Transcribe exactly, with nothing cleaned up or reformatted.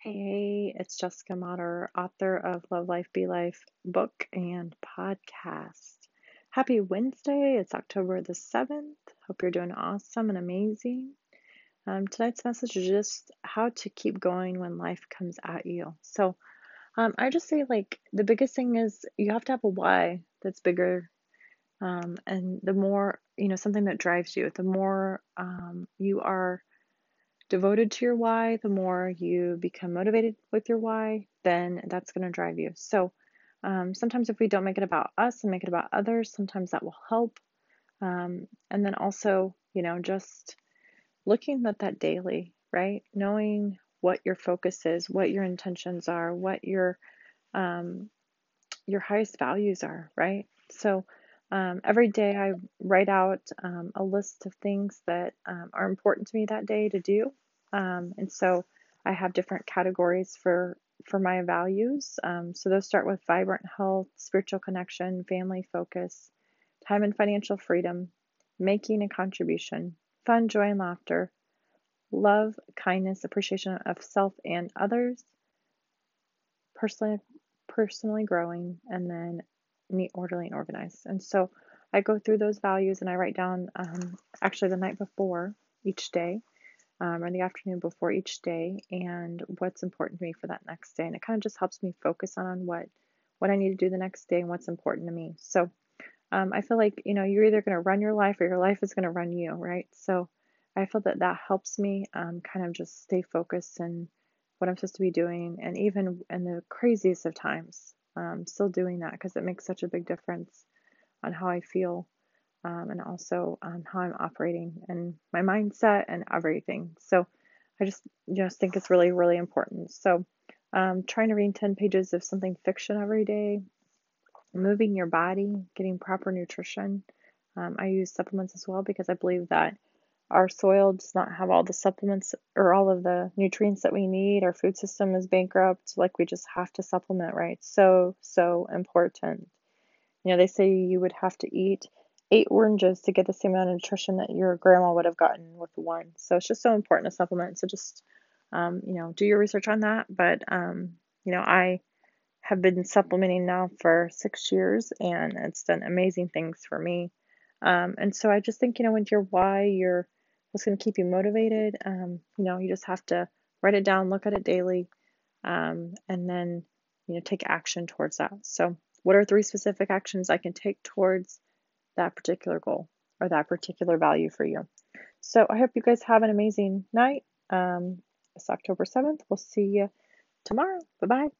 Hey, it's Jessica Motter, author of Love Life, Be Life book and podcast. Happy Wednesday. It's October the seventh. Hope you're doing awesome and amazing. Um, tonight's message is just how to keep going when life comes at you. So um, I just say like the biggest thing is you have to have a why that's bigger. Um, and the more, you know, something that drives you, the more um, you are devoted to your why, the more you become motivated with your why, then that's going to drive you. So um, sometimes if we don't make it about us and make it about others, sometimes that will help. Um, and then also, you know, just looking at that daily, right? Knowing what your focus is, what your intentions are, what your um, your highest values are, right? So Um, every day I write out um, a list of things that um, are important to me that day to do. Um, and so I have different categories for, for my values. Um, so those start with vibrant health, spiritual connection, family focus, time and financial freedom, making a contribution, fun, joy, and laughter, love, kindness, appreciation of self and others, personally, personally growing, and then neat, orderly, and organized. And so I go through those values and I write down, um, actually the night before each day, um, or the afternoon before each day, and what's important to me for that next day. And it kind of just helps me focus on what, what I need to do the next day and what's important to me. So, um, I feel like, you know, you're either going to run your life or your life is going to run you, right? So I feel that that helps me, um, kind of just stay focused and what I'm supposed to be doing. And even in the craziest of times, Um, still doing that because it makes such a big difference on how I feel um, and also on how I'm operating and my mindset and everything. So I just you know, think it's really, really important. So um, trying to read ten pages of something fiction every day, moving your body, getting proper nutrition. Um, I use supplements as well because I believe that our soil does not have all the supplements or all of the nutrients that we need. Our food system is bankrupt. Like we just have to supplement, right? So, so important. You know, they say you would have to eat eight oranges to get the same amount of nutrition that your grandma would have gotten with one. So it's just so important to supplement. So just, um, you know, do your research on that. But, um, you know, I have been supplementing now for six years and it's done amazing things for me. Um, and so I just think, you know, with your why, you're, it's going to keep you motivated. Um, you know, you just have to write it down, look at it daily, um, and then, you know, take action towards that. So what are three specific actions I can take towards that particular goal or that particular value for you? So I hope you guys have an amazing night. Um, it's October seventh. We'll see you tomorrow. Bye-bye.